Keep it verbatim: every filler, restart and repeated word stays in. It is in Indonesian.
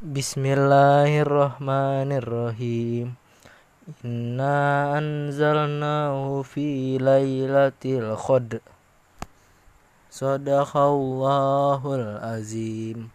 Bismillahirrahmanirrahim. Inna anzalnahu fi lailatil qadr. Sadaqallahul azim.